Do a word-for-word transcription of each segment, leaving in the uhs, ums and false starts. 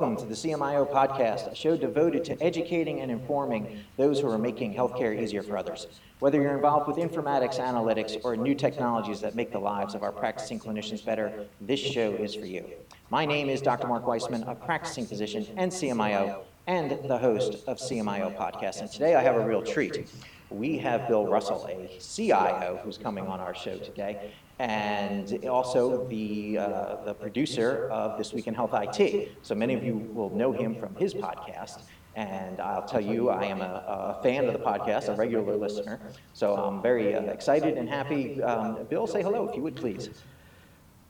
welcome to the C M I O Podcast, a show devoted to educating and informing those who are making healthcare easier for others. Whether you're involved with informatics, analytics, or new technologies that make the lives of our practicing clinicians better, this show is for you. My name is Doctor Mark Weissman, a practicing physician and C M I O, and the host of C M I O Podcast. And today I have a real treat. We have Bill Russell, a C I O, who's coming on our show today, and also the uh, the producer of This Week in Health I T. So many of you will know him from his podcast, and I'll tell you, I am a, a fan of the podcast, a regular listener. So I'm very uh, excited and happy. Um, Bill, say hello, if you would, please.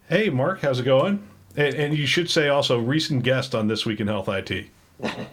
Hey, Mark, how's it going? And, and you should say also, recent guest on This Week in Health I T.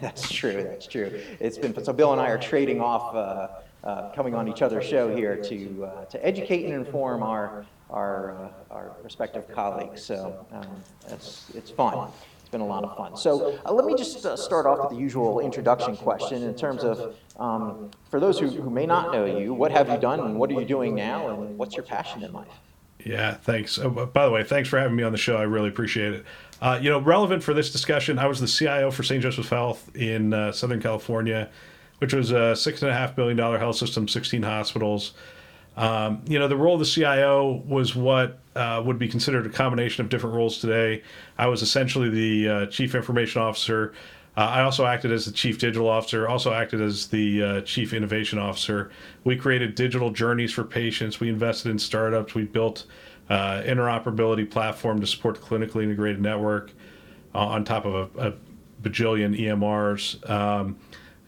That's true, that's true. It's been, so Bill and I are trading off uh, Uh, coming on each other's show here to uh, to educate and inform our our uh, our respective colleagues. So um, it's it's fun. It's been a lot of fun. So uh, let me just uh, start off with the usual introduction question in terms of um, for those who, who may not know you, what have you done and what are you doing now and what's your passion in life? Yeah, thanks. Oh, by the way, thanks for having me on the show. I really appreciate it. Uh, you know, relevant for this discussion, I was the C I O for Saint Joseph's Health in uh, Southern California, which was a six point five billion dollars health system, sixteen hospitals. Um, you know, the role of the C I O was what uh, would be considered a combination of different roles today. I was essentially the uh, chief information officer. Uh, I also acted as the chief digital officer, also acted as the uh, chief innovation officer. We created digital journeys for patients. We invested in startups. We built an uh, interoperability platform to support the clinically integrated network uh, on top of a, a bajillion E M Rs. Um,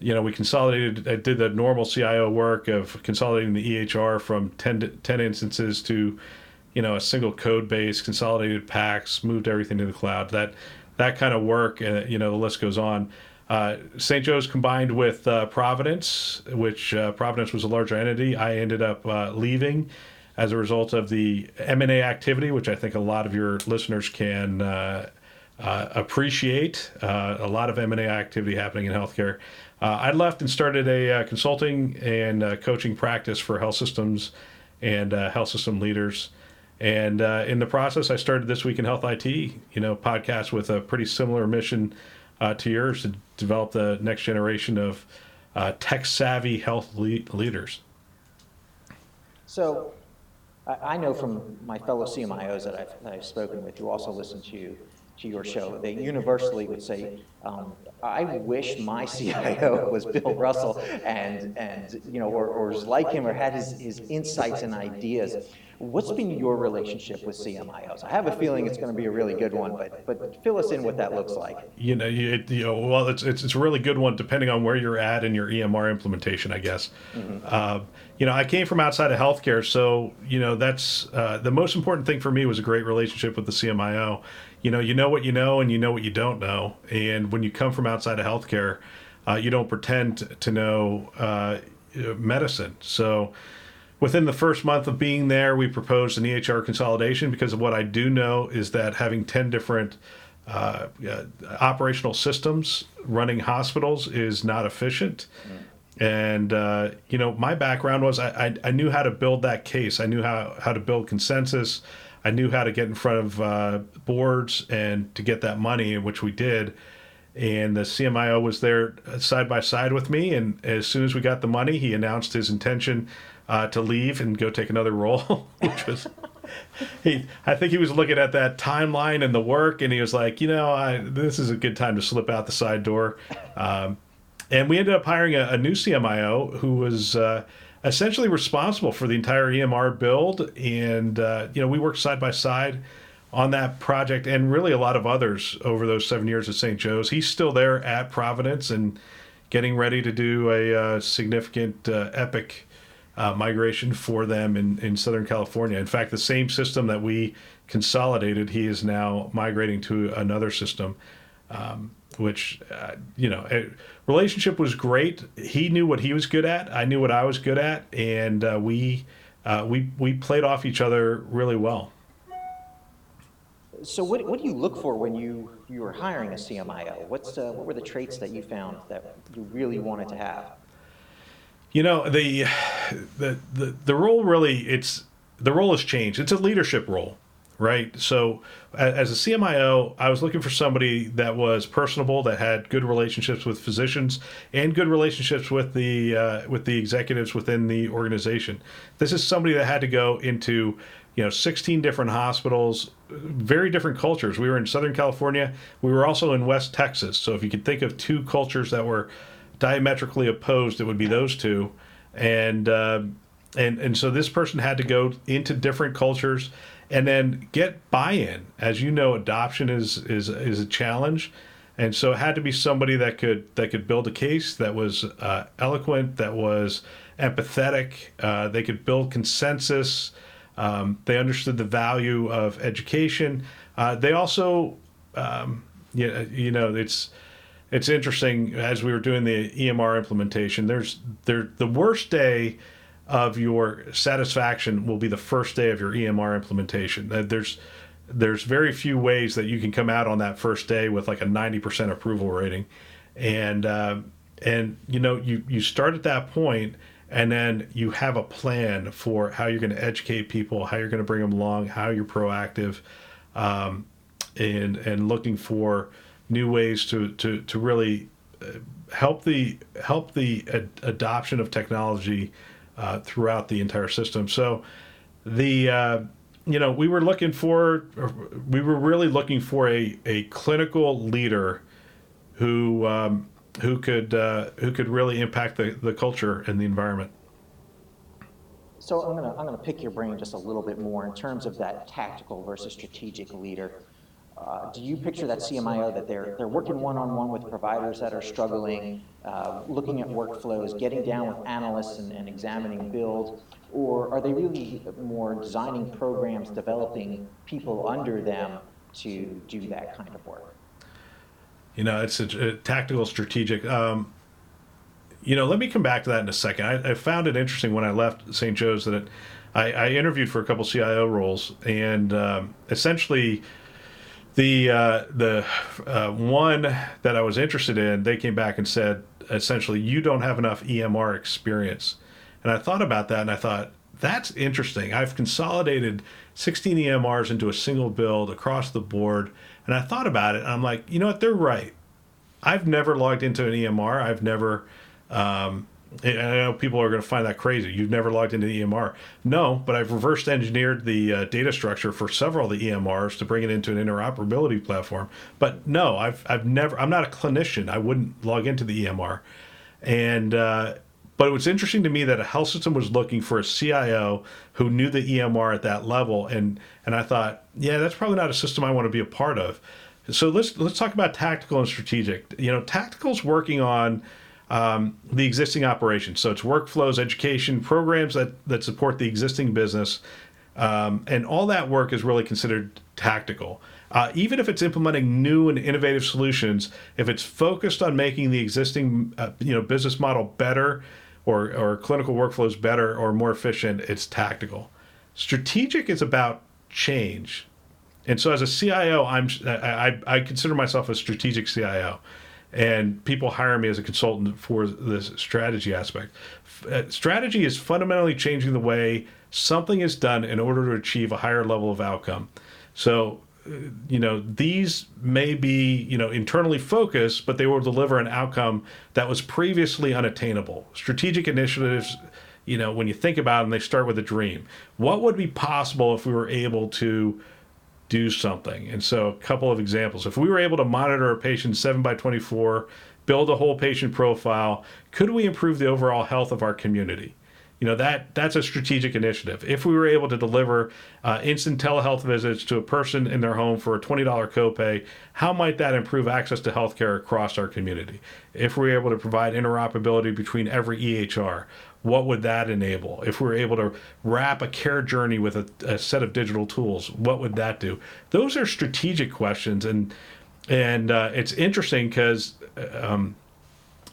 You know, we consolidated, I did the normal C I O work of consolidating the E H R from ten, to ten instances to, you know, a single code base, consolidated packs, moved everything to the cloud. That that kind of work, uh, you know, the list goes on. Uh, Saint Joe's combined with uh, Providence, which uh, Providence was a larger entity. I ended up uh, leaving as a result of the M and A activity, which I think a lot of your listeners can uh, uh, appreciate. Uh, a lot of M and A activity happening in healthcare. Uh, I left and started a uh, consulting and uh, coaching practice for health systems and uh, health system leaders. And uh, in the process, I started This Week in Health I T, you know, podcast with a pretty similar mission uh, to yours to develop the next generation of uh, tech-savvy health le- leaders. So I know from my fellow C M I Os that I've, that I've spoken with who also listen to you, to your show, they universally would say, um, I wish my C I O was Bill Russell and, and you know, or, or was like him or had his, his insights and ideas. What's been your relationship with C M I Os? I have a feeling it's going to be a really good one, but but fill us in what that looks like. You know, you, you know well, it's, it's it's a really good one depending on where you're at in your E M R implementation, I guess. Mm-hmm. Uh, you know, I came from outside of healthcare, so, you know, that's uh, the most important thing for me was a great relationship with the C M I O. You know, you know what you know and you know what you don't know. And when you come from outside of healthcare, uh, you don't pretend to know uh, medicine. So within the first month of being there, we proposed an E H R consolidation because of what I do know is that having ten different uh, uh, operational systems running hospitals is not efficient. Mm. And, uh, you know, my background was I, I, I knew how to build that case. I knew how, how to build consensus. I knew how to get in front of uh, boards and to get that money, which we did. And the C M I O was there side by side with me. And as soon as we got the money, he announced his intention Uh, to leave and go take another role, which was, he. I think he was looking at that timeline and the work, and he was like, you know, I, this is a good time to slip out the side door. Um, and we ended up hiring a, a new C M I O who was uh, essentially responsible for the entire E M R build. And, uh, you know, we worked side by side on that project and really a lot of others over those seven years at Saint Joe's. He's still there at Providence and getting ready to do a uh, significant uh, Epic Uh, migration for them in, in Southern California. In fact, the same system that we consolidated, he is now migrating to another system, um, which, uh, you know, it, relationship was great. He knew what he was good at. I knew what I was good at. And uh, we, uh, we we played off each other really well. So what what do you look for when you, you were hiring a C M I O? What's uh, what were the traits that you found that you really wanted to have? You know, the, the the the role really it's the role has changed. It's a leadership role, right? So as a C M I O, I was looking for somebody that was personable, that had good relationships with physicians and good relationships with the uh, with the executives within the organization. This is somebody that had to go into, you know, sixteen different hospitals, very different cultures. We were in Southern California. We were also in West Texas. So if you could think of two cultures that were diametrically opposed, it would be those two. And uh, and and so this person had to go into different cultures and then get buy-in. As you know, adoption is is is a challenge, and so it had to be somebody that could that could build a case, that was uh, eloquent, that was empathetic. Uh, they could build consensus. Um, they understood the value of education. Uh, they also, um, you, you know, it's it's interesting, as we were doing the E M R implementation, there's there the worst day of your satisfaction will be the first day of your E M R implementation. There's there's very few ways that you can come out on that first day with like a ninety percent approval rating. And, uh, and you know, you, you start at that point, and then you have a plan for how you're going to educate people, how you're going to bring them along, how you're proactive, um, and and looking for new ways to to to really help the help the ad- adoption of technology uh, throughout the entire system. So the uh, you know we were looking for we were really looking for a a clinical leader who. Um, who could uh, who could really impact the, the culture and the environment. So I'm gonna I'm gonna pick your brain just a little bit more in terms of that tactical versus strategic leader. Uh, do you picture that C M I O that they're they're working one-on-one with providers that are struggling, uh, looking at workflows, getting down with analysts and, and examining build, or are they really more designing programs, developing people under them to do that kind of work? You know, it's a, a tactical, strategic. Um, you know, let me come back to that in a second. I, I found it interesting when I left Saint Joe's that it, I, I interviewed for a couple C I O roles, and um, essentially, the uh, the uh, one that I was interested in, they came back and said, essentially, you don't have enough E M R experience. And I thought about that, and I thought, that's interesting. I've consolidated sixteen E M Rs into a single build across the board. And I thought about it, and I'm like, you know what, they're right. I've never logged into an E M R. I've never, um, I know people are going to find that crazy. You've never logged into the E M R. No, but I've reverse engineered the uh, data structure for several of the E M Rs to bring it into an interoperability platform. But no, I've I've never, I'm not a clinician. I wouldn't log into the E M R. And, uh, but it was interesting to me that a health system was looking for a C I O who knew the E M R at that level, and and I thought, yeah, that's probably not a system I want to be a part of. So let's let's talk about tactical and strategic. You know, tactical's working on um, the existing operations, so it's workflows, education, programs that that support the existing business, um, and all that work is really considered tactical. Uh, even if it's implementing new and innovative solutions, if it's focused on making the existing uh, you know business model better, or or clinical workflows better or more efficient, it's tactical. Strategic is about change. And so as a C I O, I'm, I, I consider myself a strategic C I O, and people hire me as a consultant for this strategy aspect. Strategy is fundamentally changing the way something is done in order to achieve a higher level of outcome. So, you know, these may be, you know, internally focused, but they will deliver an outcome that was previously unattainable. Strategic initiatives, you know, when you think about them, they start with a dream. What would be possible if we were able to do something? And so a couple of examples. If we were able to monitor a patient seven by twenty-four, build a whole patient profile, could we improve the overall health of our community? You know, that that's a strategic initiative. If we were able to deliver uh, instant telehealth visits to a person in their home for a twenty dollars copay, how might that improve access to healthcare across our community? If we were able to provide interoperability between every E H R, what would that enable? If we were able to wrap a care journey with a, a set of digital tools, what would that do? Those are strategic questions, and and uh, it's interesting because um,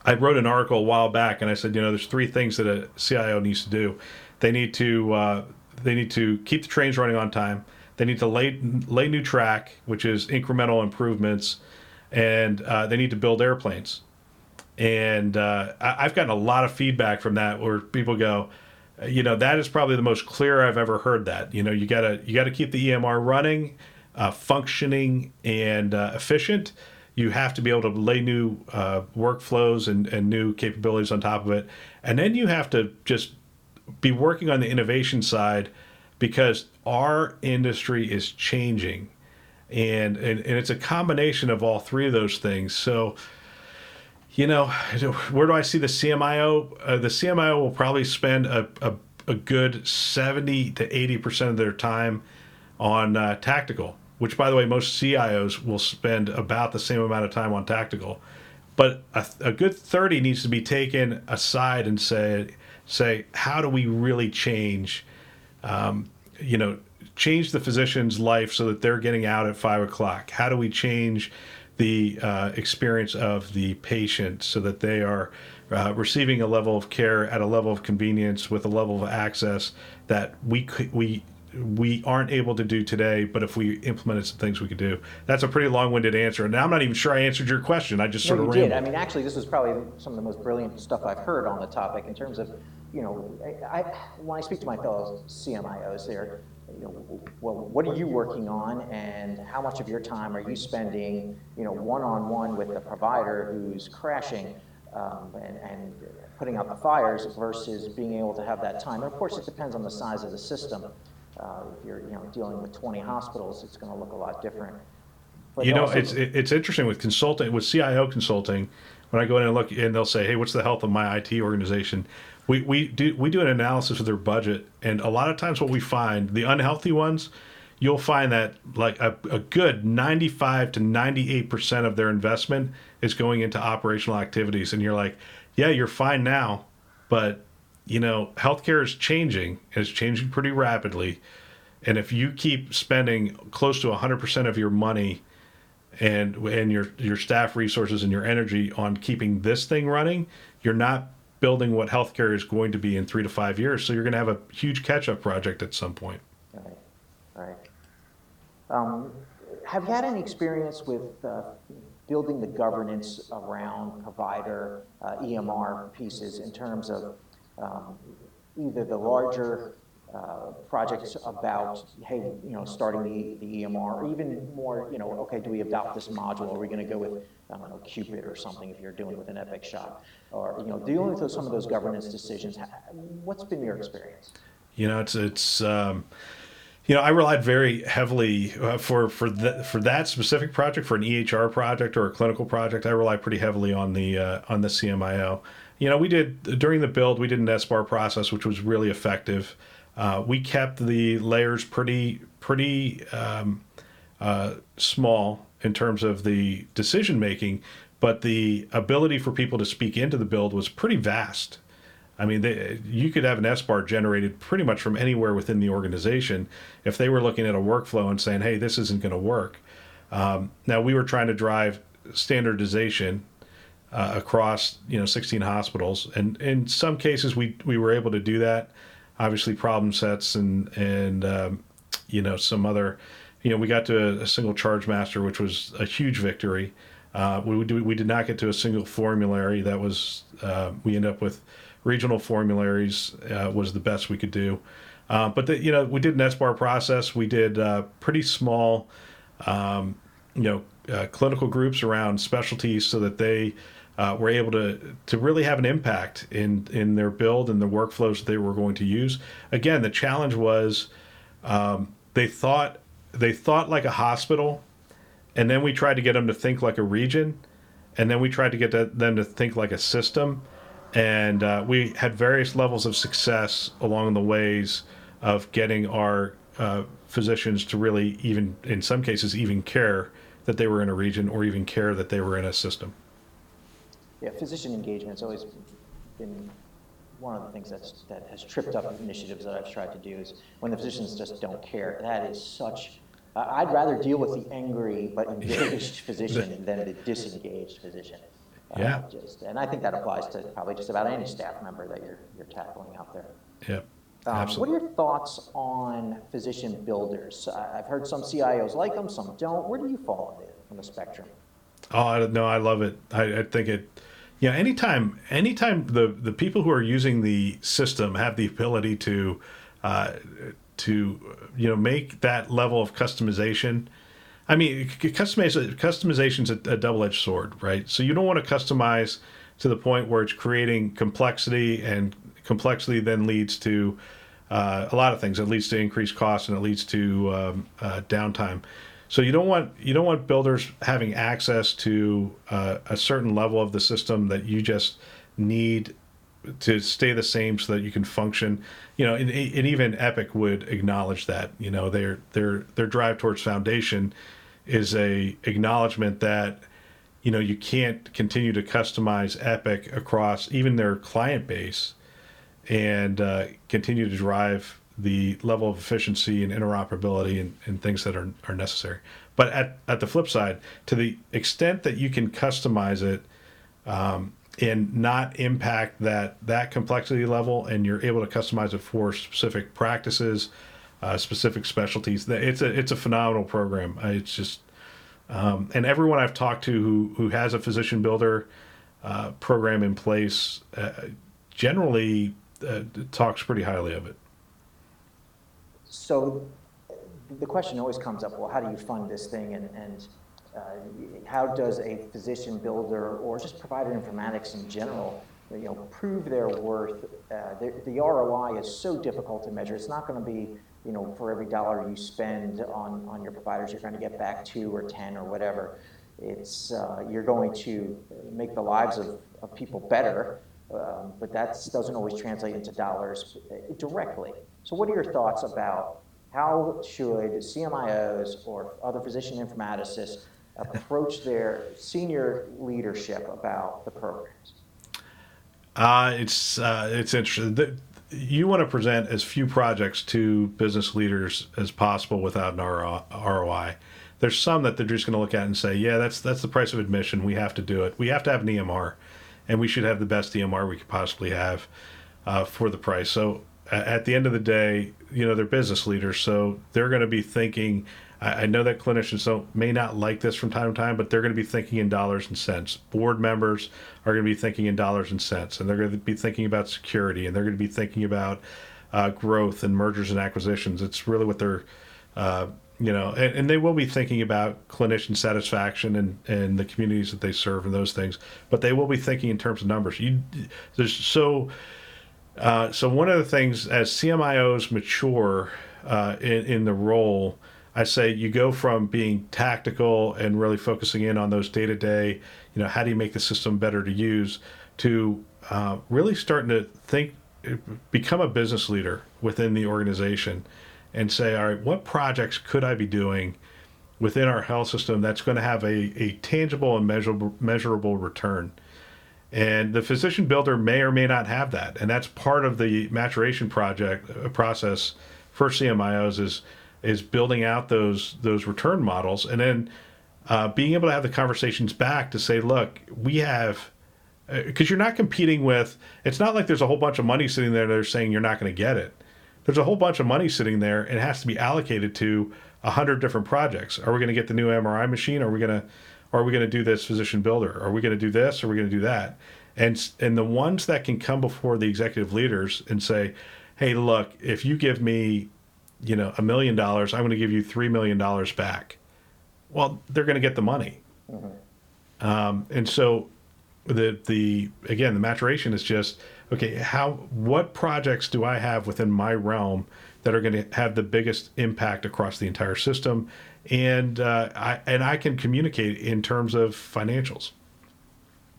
I wrote an article a while back, and I said, you know, there's three things that a C I O needs to do. They need to uh, they need to keep the trains running on time. They need to lay lay new track, which is incremental improvements, and uh, they need to build airplanes. And uh, I, I've gotten a lot of feedback from that where people go, you know, that is probably the most clear I've ever heard that. You know, you gotta you gotta keep the E M R running, uh, functioning and uh, efficient. You have to be able to lay new uh, workflows and, and new capabilities on top of it. And then you have to just be working on the innovation side, because our industry is changing. And, and, and it's a combination of all three of those things. So, you know, where do I see the C M I O? Uh, the C M I O will probably spend a, a, a good seventy to eighty percent of their time on uh, tactical, which, by the way, most C I Os will spend about the same amount of time on tactical. But a, a good thirty needs to be taken aside and say, say how do we really change, um, you know, change the physician's life so that they're getting out at five o'clock? How do we change the uh, experience of the patient so that they are uh, receiving a level of care at a level of convenience with a level of access that we we we aren't able to do today, but if we implemented some things we could do? That's a pretty long-winded answer, and I'm not even sure I answered your question. I just no, sort of you rambled. Did. I mean, actually, this was probably some of the most brilliant stuff I've heard on the topic in terms of, you know, I, I, when I speak to my fellow C M I Os, they're, you know, well, what are you working on, and how much of your time are you spending, you know, one-on-one with the provider who's crashing um, and, and putting out the fires versus being able to have that time? And of course, it depends on the size of the system. Uh, if you're, you know, dealing with twenty hospitals, it's going to look a lot different. But you know, also, it's it's interesting with consulting, with C I O consulting. When I go in and look, and they'll say, "Hey, what's the health of my I T organization?" We we do we do an analysis of their budget, and a lot of times what we find, the unhealthy ones, you'll find that like a, a good ninety-five to ninety-eight percent of their investment is going into operational activities, and you're like, yeah, you're fine now, but you know, healthcare is changing, and it's changing pretty rapidly, and if you keep spending close to one hundred percent of your money and and your your staff resources and your energy on keeping this thing running, you're not building what healthcare is going to be in three to five years. So you're going to have a huge catch-up project at some point. All right. All right. Um, have you had any experience with uh, building the governance around provider uh, E M R pieces in terms of um, either the larger uh, projects about, hey, you know, starting the, the E M R, or even more, you know, okay, do we adopt this module? Are we going to go with, I don't know, Cupid or something if you're dealing with an Epic shop, or, you know, dealing with those, some of those governance decisions? What's been your experience? You know, it's, it's um, you know, I relied very heavily uh, for, for, the, for that specific project, for an E H R project or a clinical project, I rely pretty heavily on the, uh, on the C M I O. You know, we did, during the build, we did an S B A R process, which was really effective. Uh, we kept the layers pretty, pretty um, uh, small in terms of the decision making, but the ability for people to speak into the build was pretty vast. I mean, they, you could have an S B A R generated pretty much from anywhere within the organization if they were looking at a workflow and saying, hey, this isn't going to work. Um, now, we were trying to drive standardization uh, across, you know, sixteen hospitals. And in some cases, we, we were able to do that. Obviously, problem sets and, and um, you know, some other... You know, we got to a single charge master, which was a huge victory. Uh, we, we did not get to a single formulary. That was, uh, we ended up with regional formularies, uh, was the best we could do. Uh, but, the, you know, we did an S B A R process. We did uh, pretty small, um, you know, uh, clinical groups around specialties so that they uh, were able to, to really have an impact in, in their build and the workflows that they were going to use. Again, the challenge was um, they thought... They thought like a hospital, and then we tried to get them to think like a region, and then we tried to get them to think like a system, and uh, we had various levels of success along the ways of getting our uh, physicians to really even, in some cases, even care that they were in a region or even care that they were in a system. Yeah, physician engagement's always been one of the things that's, that has tripped up initiatives that I've tried to do is when the physicians just don't care. That is such... Uh, I'd rather deal with the angry but engaged physician than the disengaged physician. Uh, yeah. Just, and I think that applies to probably just about any staff member that you're you're tackling out there. Yeah, um, absolutely. What are your thoughts on physician builders? I've heard some C I Os like them, some don't. Where do you fall on the, on the spectrum? Oh, I don't know. I love it. I, I think it... you know, anytime anytime the, the people who are using the system have the ability to uh, to you know make that level of customization. I mean, customization customization's a, a double-edged sword, right? So you don't want to customize to the point where it's creating complexity, and complexity then leads to uh, a lot of things. It leads to increased costs, and it leads to um, uh, downtime. So you don't want you don't want builders having access to uh, a certain level of the system that you just need to stay the same so that you can function. You know, and, and even Epic would acknowledge that. You know, their their their drive towards foundation is a acknowledgement that, you know, you can't continue to customize Epic across even their client base and uh, continue to drive the level of efficiency and interoperability and, and things that are, are necessary. But at, at the flip side, to the extent that you can customize it um, and not impact that, that complexity level, and you're able to customize it for specific practices, uh, specific specialties, it's a, it's a phenomenal program. It's just, um, and everyone I've talked to who, who has a physician builder uh, program in place uh, generally uh, talks pretty highly of it. So the question always comes up, well, how do you fund this thing, and, and uh, how does a physician builder or just provider informatics in general, you know, prove their worth? Uh, the, the R O I is so difficult to measure. It's not going to be, you know, for every dollar you spend on, on your providers, you're going to get back two or ten or whatever. It's uh, you're going to make the lives of, of people better, um, but that doesn't always translate into dollars directly. So what are your thoughts about how should C M I Os or other physician informaticists approach their senior leadership about the programs? Uh, it's uh, it's interesting. You want to present as few projects to business leaders as possible without an R O I. There's some that they're just going to look at and say, yeah, that's that's the price of admission. We have to do it. We have to have an E M R, and we should have the best E M R we could possibly have uh, for the price. So at the end of the day, you know, they're business leaders, so they're going to be thinking, I, I know that clinicians don't, may not like this from time to time, but they're going to be thinking in dollars and cents. Board members are going to be thinking in dollars and cents, and they're going to be thinking about security, and they're going to be thinking about uh, growth and mergers and acquisitions. It's really what they're, uh, you know, and, and they will be thinking about clinician satisfaction and, and the communities that they serve and those things, but they will be thinking in terms of numbers. You, there's so... Uh, so one of the things as C M I Os mature uh, in, in the role, I say you go from being tactical and really focusing in on those day-to-day, you know, how do you make the system better to use, to uh, really starting to think, become a business leader within the organization and say, all right, what projects could I be doing within our health system that's going to have a, a tangible and measurable, measurable return? And the physician builder may or may not have that, and that's part of the maturation project uh, process for C M I Os is is building out those those return models, and then uh, being able to have the conversations back to say, look, we have, because uh, you're not competing with. It's not like there's a whole bunch of money sitting there. They're saying you're not going to get it. There's a whole bunch of money sitting there, and it has to be allocated to a hundred different projects. Are we going to get the new M R I machine? Are we going to Are we going to do this physician builder? Are we going to do this? Are we going to do that? And and the ones that can come before the executive leaders and say, hey, look, if you give me, you know, a million dollars, I'm going to give you three million dollars back. Well, they're going to get the money. Mm-hmm. Um, and so the the again, the maturation is just, okay, how what projects do I have within my realm that are going to have the biggest impact across the entire system? And uh, I and I can communicate in terms of financials.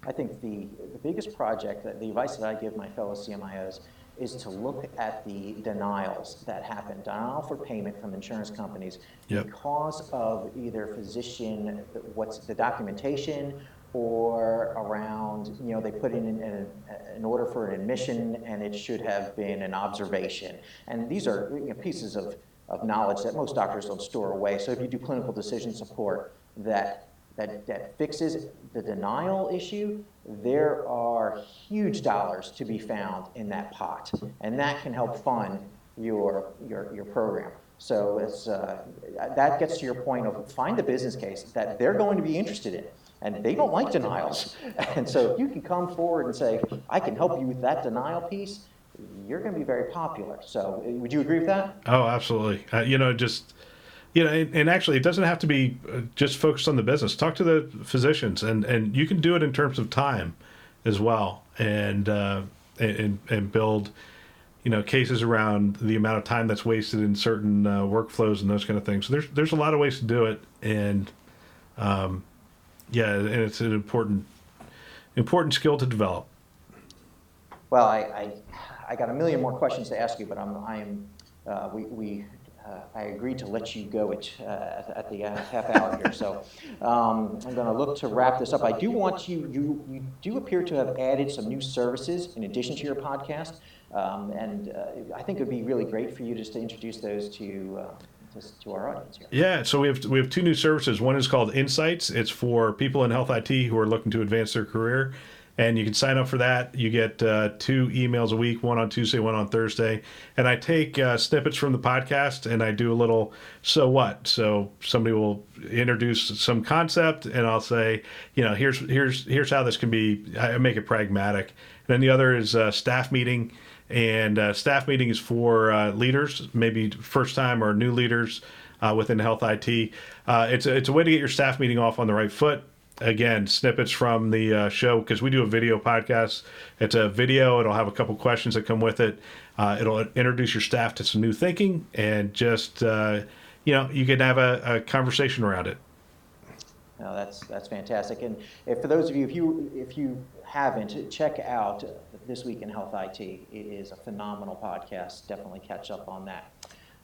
I think the the biggest project, that the advice that I give my fellow C M I Os is to look at the denials that happen, denial for payment from insurance companies, yep, because of either physician, what's the documentation, or around, you know, they put in an, an order for an admission and it should have been an observation. And these are, you know, pieces of of knowledge that most doctors don't store away. So if you do clinical decision support that, that that fixes the denial issue, there are huge dollars to be found in that pot, and that can help fund your your, your program. So it's, uh, that gets to your point of find the business case that they're going to be interested in. and they don't like denials. And so if you can come forward and say, I can help you with that denial piece, you're going to be very popular. So would you agree with that? Oh, absolutely. Uh, you know, just, you know, and, and actually it doesn't have to be just focused on the business. Talk to the physicians, and, and you can do it in terms of time as well, and, uh, and, and build, you know, cases around the amount of time that's wasted in certain uh, workflows and those kind of things. So there's, there's a lot of ways to do it. And, um, yeah, and it's an important, important skill to develop. Well, I, I, I got a million more questions to ask you, but I'm, I am, uh, we, we, uh, I agreed to let you go at, uh, at the uh, half hour here. So um, I'm going to look to wrap this up. I do want you, you, you do appear to have added some new services in addition to your podcast, um, and uh, I think it would be really great for you just to introduce those to. Uh, to our audience here. Yeah, so we have we have two new services. One is called Insights. It's for people in health I T who are looking to advance their career, and you can sign up for that. You get uh, two emails a week, one on Tuesday, one on Thursday, and I take uh, snippets from the podcast and I do a little so what. So somebody will introduce some concept, and I'll say, you know, here's here's here's how this can be. I make it pragmatic. And then the other is uh, staff meeting. And uh, staff meeting is for uh, leaders, maybe first-time or new leaders uh, within health I T. Uh, it's, a, it's a way to get your staff meeting off on the right foot. Again, snippets from the uh, show, because we do a video podcast. It's a video. It'll have a couple questions that come with it. Uh, it'll introduce your staff to some new thinking, and just, uh, you know, you can have a, a conversation around it. No, that's that's fantastic. And if, for those of you, if you if you haven't, check out This Week in Health I T. It is a phenomenal podcast. Definitely catch up on that.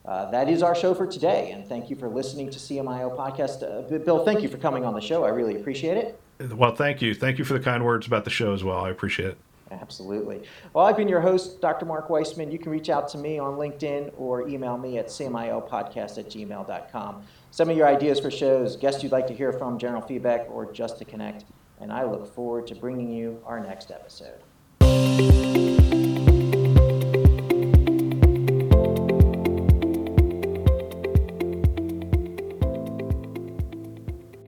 Uh, that is our show for today, and thank you for listening to C M I O Podcast. Uh, Bill, thank you for coming on the show. I really appreciate it. Well, thank you. Thank you for the kind words about the show as well. I appreciate it. Absolutely. Well, I've been your host, Doctor Mark Weissman. You can reach out to me on LinkedIn or email me at c m i o podcast at gmail dot com. Some of your ideas for shows, guests you'd like to hear from, general feedback, or just to connect. And I look forward to bringing you our next episode.